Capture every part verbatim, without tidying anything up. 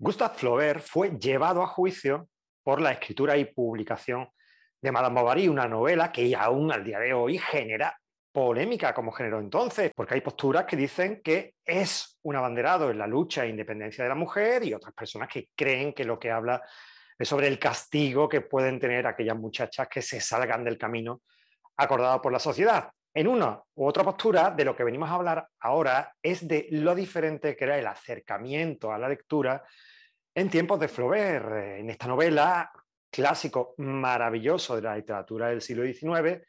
Gustave Flaubert fue llevado a juicio por la escritura y publicación de Madame Bovary, una novela que aún al día de hoy genera polémica, como generó entonces, porque hay posturas que dicen que es un abanderado en la lucha e independencia de la mujer y otras personas que creen que lo que habla es sobre el castigo que pueden tener aquellas muchachas que se salgan del camino acordado por la sociedad. En una u otra postura, de lo que venimos a hablar ahora es de lo diferente que era el acercamiento a la lectura en tiempos de Flaubert. En esta novela, clásico maravilloso de la literatura del siglo diecinueve,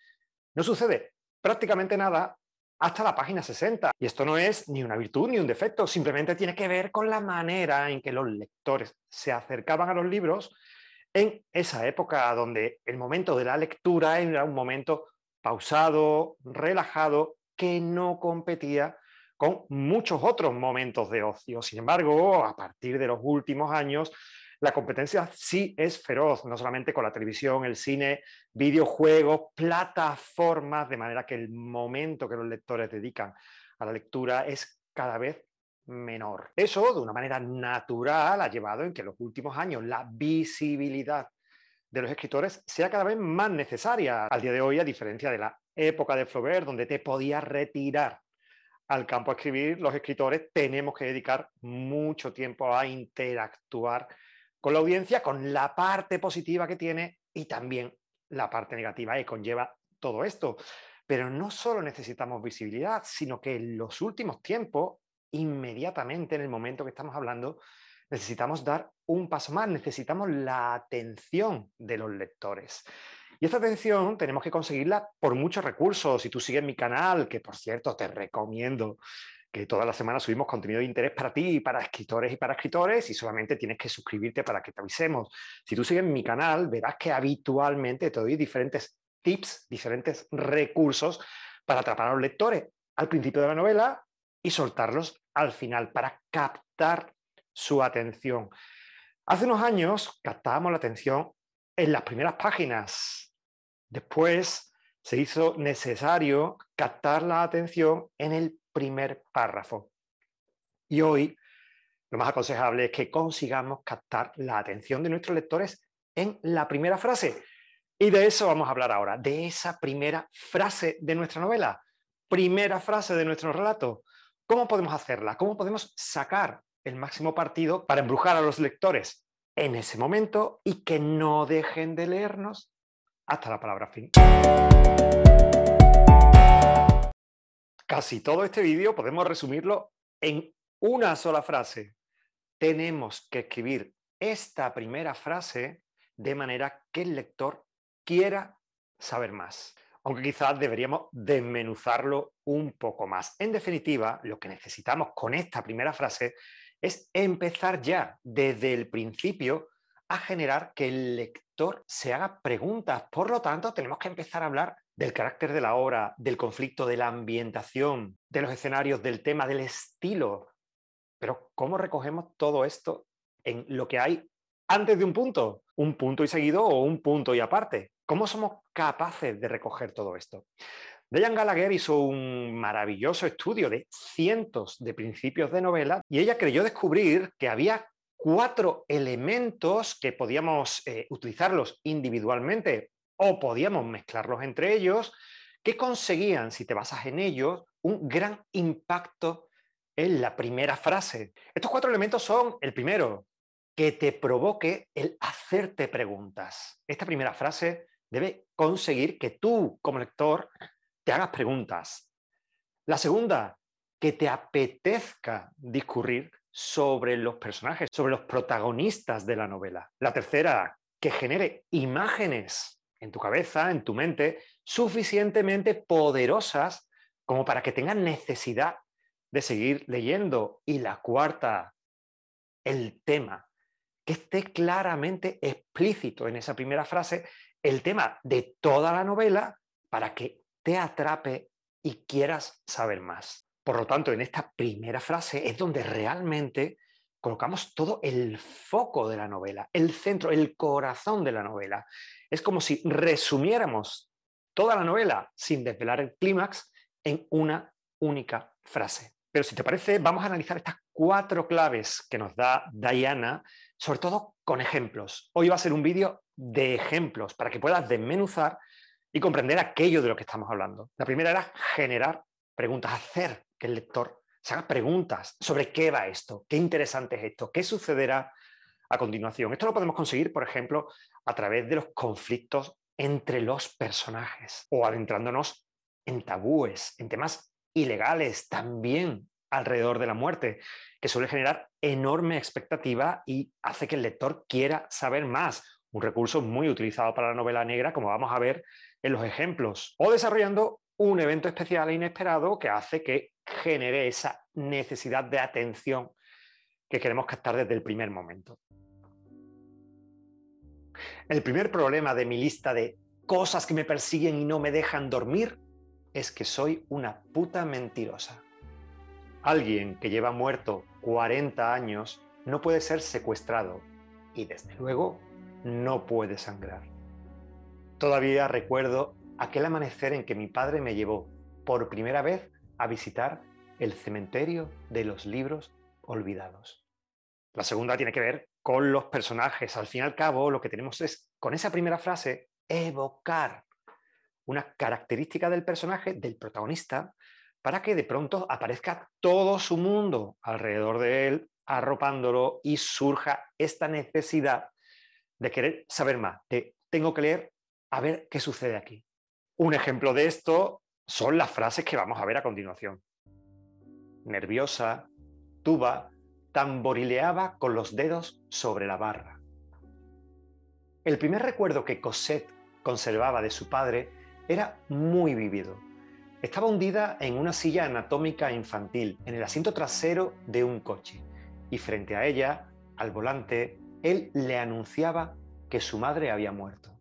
no sucede prácticamente nada hasta la página sesenta. Y esto no es ni una virtud ni un defecto, simplemente tiene que ver con la manera en que los lectores se acercaban a los libros en esa época, donde el momento de la lectura era un momento pausado, relajado, que no competía con muchos otros momentos de ocio. Sin embargo, a partir de los últimos años, la competencia sí es feroz, no solamente con la televisión, el cine, videojuegos, plataformas, de manera que el momento que los lectores dedican a la lectura es cada vez menor. Eso, de una manera natural, ha llevado en que en los últimos años la visibilidad de los escritores sea cada vez más necesaria. Al día de hoy, a diferencia de la época de Flaubert, donde te podías retirar al campo a escribir, los escritores tenemos que dedicar mucho tiempo a interactuar con la audiencia, con la parte positiva que tiene y también la parte negativa que conlleva todo esto. Pero no solo necesitamos visibilidad, sino que en los últimos tiempos, inmediatamente en el momento que estamos hablando, necesitamos dar un paso más, necesitamos la atención de los lectores. Y esta atención tenemos que conseguirla por muchos recursos. Si tú sigues mi canal, que por cierto te recomiendo, que todas las semanas subimos contenido de interés para ti, para escritores y para escritores, y solamente tienes que suscribirte para que te avisemos. Si tú sigues mi canal, verás que habitualmente te doy diferentes tips, diferentes recursos para atrapar a los lectores al principio de la novela y soltarlos al final para captar su atención. Hace unos años captábamos la atención en las primeras páginas. Después se hizo necesario captar la atención en el primer párrafo. Y hoy lo más aconsejable es que consigamos captar la atención de nuestros lectores en la primera frase. Y de eso vamos a hablar ahora, de esa primera frase de nuestra novela, primera frase de nuestro relato. ¿Cómo podemos hacerla? ¿Cómo podemos sacar el máximo partido para embrujar a los lectores en ese momento y que no dejen de leernos hasta la palabra fin? Casi todo este vídeo podemos resumirlo en una sola frase. Tenemos que escribir esta primera frase de manera que el lector quiera saber más, aunque quizás deberíamos desmenuzarlo un poco más. En definitiva, lo que necesitamos con esta primera frase es empezar ya desde el principio a generar que el lector se haga preguntas. Por lo tanto, tenemos que empezar a hablar del carácter de la obra, del conflicto, de la ambientación, de los escenarios, del tema, del estilo. Pero ¿cómo recogemos todo esto en lo que hay antes de un punto? ¿Un punto y seguido o un punto y aparte? ¿Cómo somos capaces de recoger todo esto? Diane Gallagher hizo un maravilloso estudio de cientos de principios de novela y ella creyó descubrir que había cuatro elementos que podíamos eh, utilizarlos individualmente o podíamos mezclarlos entre ellos, que conseguían, si te basas en ellos, un gran impacto en la primera frase. Estos cuatro elementos son: el primero, que te provoque el hacerte preguntas. Esta primera frase debe conseguir que tú, como lector, te hagas preguntas. La segunda, que te apetezca discurrir sobre los personajes, sobre los protagonistas de la novela. La tercera, que genere imágenes en tu cabeza, en tu mente, suficientemente poderosas como para que tengas necesidad de seguir leyendo. Y la cuarta, el tema, que esté claramente explícito en esa primera frase, el tema de toda la novela, para que te atrape y quieras saber más. Por lo tanto, en esta primera frase es donde realmente colocamos todo el foco de la novela, el centro, el corazón de la novela. Es como si resumiéramos toda la novela, sin desvelar el clímax, en una única frase. Pero si te parece, vamos a analizar estas cuatro claves que nos da Diana, sobre todo con ejemplos. Hoy va a ser un vídeo de ejemplos para que puedas desmenuzar y comprender aquello de lo que estamos hablando. La primera era generar preguntas, hacer que el lector se haga preguntas sobre qué va esto, qué interesante es esto, qué sucederá a continuación. Esto lo podemos conseguir, por ejemplo, a través de los conflictos entre los personajes o adentrándonos en tabúes, en temas ilegales también alrededor de la muerte, que suele generar enorme expectativa y hace que el lector quiera saber más. Un recurso muy utilizado para la novela negra, como vamos a ver en los ejemplos. O desarrollando un evento especial e inesperado que hace que genere esa necesidad de atención que queremos captar desde el primer momento. El primer problema de mi lista de cosas que me persiguen y no me dejan dormir es que soy una puta mentirosa. Alguien que lleva muerto cuarenta años no puede ser secuestrado y, desde luego, no puede sangrar. Todavía recuerdo aquel amanecer en que mi padre me llevó por primera vez a visitar el cementerio de los libros olvidados. La segunda tiene que ver con los personajes. Al fin y al cabo, lo que tenemos es, con esa primera frase, evocar una característica del personaje, del protagonista, para que de pronto aparezca todo su mundo alrededor de él, arropándolo, y surja esta necesidad de querer saber más, de tengo que leer a ver qué sucede aquí. Un ejemplo de esto son las frases que vamos a ver a continuación. Nerviosa, Tuba tamborileaba con los dedos sobre la barra. El primer recuerdo que Cosette conservaba de su padre era muy vívido. Estaba hundida en una silla anatómica infantil, en el asiento trasero de un coche, y frente a ella, al volante, él le anunciaba que su madre había muerto.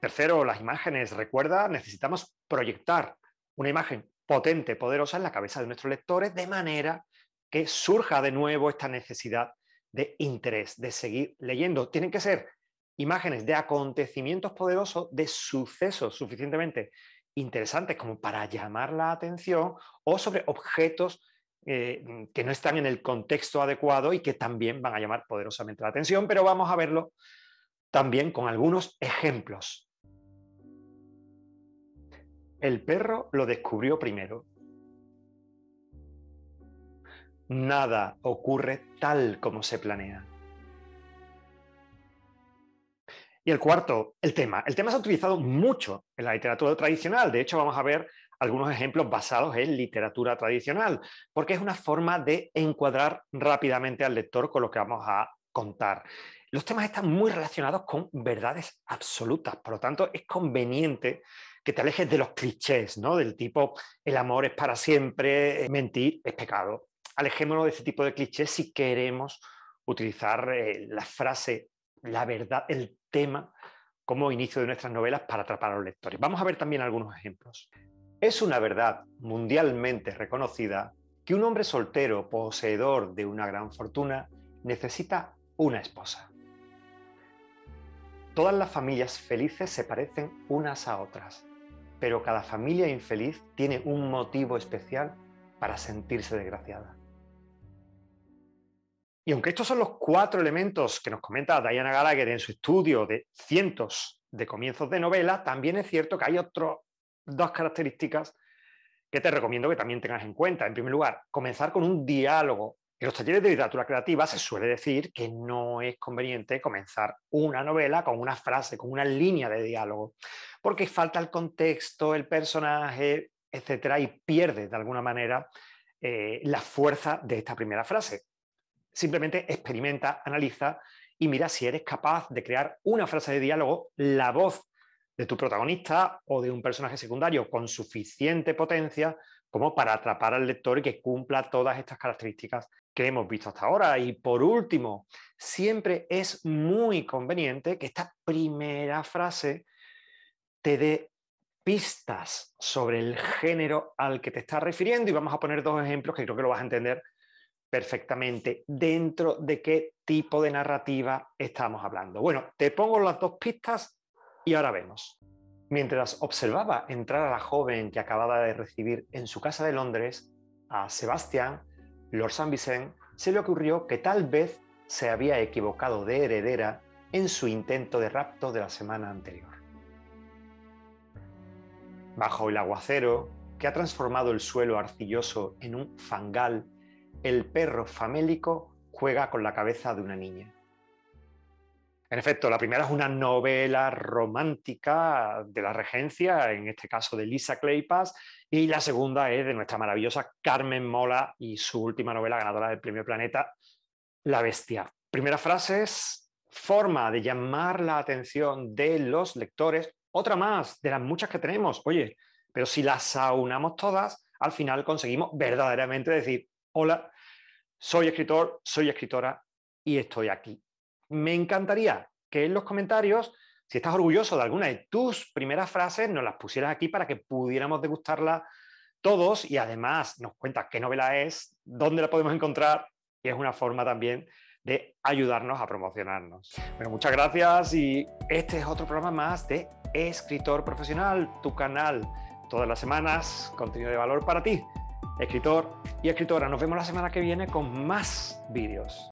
Tercero, las imágenes. Recuerda, necesitamos proyectar una imagen potente, poderosa en la cabeza de nuestros lectores, de manera que surja de nuevo esta necesidad de interés, de seguir leyendo. Tienen que ser imágenes de acontecimientos poderosos, de sucesos suficientemente interesantes como para llamar la atención, o sobre objetos Eh, que no están en el contexto adecuado y que también van a llamar poderosamente la atención, pero vamos a verlo también con algunos ejemplos. El perro lo descubrió primero. Nada ocurre tal como se planea. Y el cuarto, el tema. El tema se ha utilizado mucho en la literatura tradicional. De hecho, vamos a ver algunos ejemplos basados en literatura tradicional, porque es una forma de encuadrar rápidamente al lector con lo que vamos a contar. Los temas están muy relacionados con verdades absolutas, por lo tanto es conveniente que te alejes de los clichés, ¿no? Del tipo, el amor es para siempre, mentir es pecado. Alejémonos de ese tipo de clichés si queremos utilizar eh, la frase, la verdad, el tema como inicio de nuestras novelas para atrapar a los lectores. Vamos a ver también algunos ejemplos. Es una verdad mundialmente reconocida que un hombre soltero poseedor de una gran fortuna necesita una esposa. Todas las familias felices se parecen unas a otras, pero cada familia infeliz tiene un motivo especial para sentirse desgraciada. Y aunque estos son los cuatro elementos que nos comenta Diana Gallagher en su estudio de cientos de comienzos de novela, también es cierto que hay otros dos características que te recomiendo que también tengas en cuenta. En primer lugar, comenzar con un diálogo. En los talleres de literatura creativa se suele decir que no es conveniente comenzar una novela con una frase, con una línea de diálogo, porque falta el contexto, el personaje, etcétera, y pierdes de alguna manera eh, la fuerza de esta primera frase. Simplemente experimenta, analiza y mira si eres capaz de crear una frase de diálogo, la voz de tu protagonista o de un personaje secundario con suficiente potencia como para atrapar al lector y que cumpla todas estas características que hemos visto hasta ahora. Y por último, siempre es muy conveniente que esta primera frase te dé pistas sobre el género al que te estás refiriendo, y vamos a poner dos ejemplos que creo que lo vas a entender perfectamente dentro de qué tipo de narrativa estamos hablando. Bueno, te pongo las dos pistas y ahora vemos. Mientras observaba entrar a la joven que acababa de recibir en su casa de Londres, a Sebastián Lord Saint Vincent se le ocurrió que tal vez se había equivocado de heredera en su intento de rapto de la semana anterior. Bajo el aguacero, que ha transformado el suelo arcilloso en un fangal, el perro famélico juega con la cabeza de una niña. En efecto, la primera es una novela romántica de la regencia, en este caso de Lisa Claypass, y la segunda es de nuestra maravillosa Carmen Mola y su última novela ganadora del Premio Planeta, La Bestia. Primera frase es forma de llamar la atención de los lectores, otra más de las muchas que tenemos. Oye, pero si las aunamos todas, al final conseguimos verdaderamente decir: hola, soy escritor, soy escritora y estoy aquí. Me encantaría que en los comentarios, si estás orgulloso de alguna de tus primeras frases, nos las pusieras aquí para que pudiéramos degustarla todos, y además nos cuentas qué novela es, dónde la podemos encontrar, y es una forma también de ayudarnos a promocionarnos. Bueno, muchas gracias, y este es otro programa más de Escritor Profesional, tu canal todas las semanas, contenido de valor para ti, escritor y escritora. Nos vemos la semana que viene con más vídeos.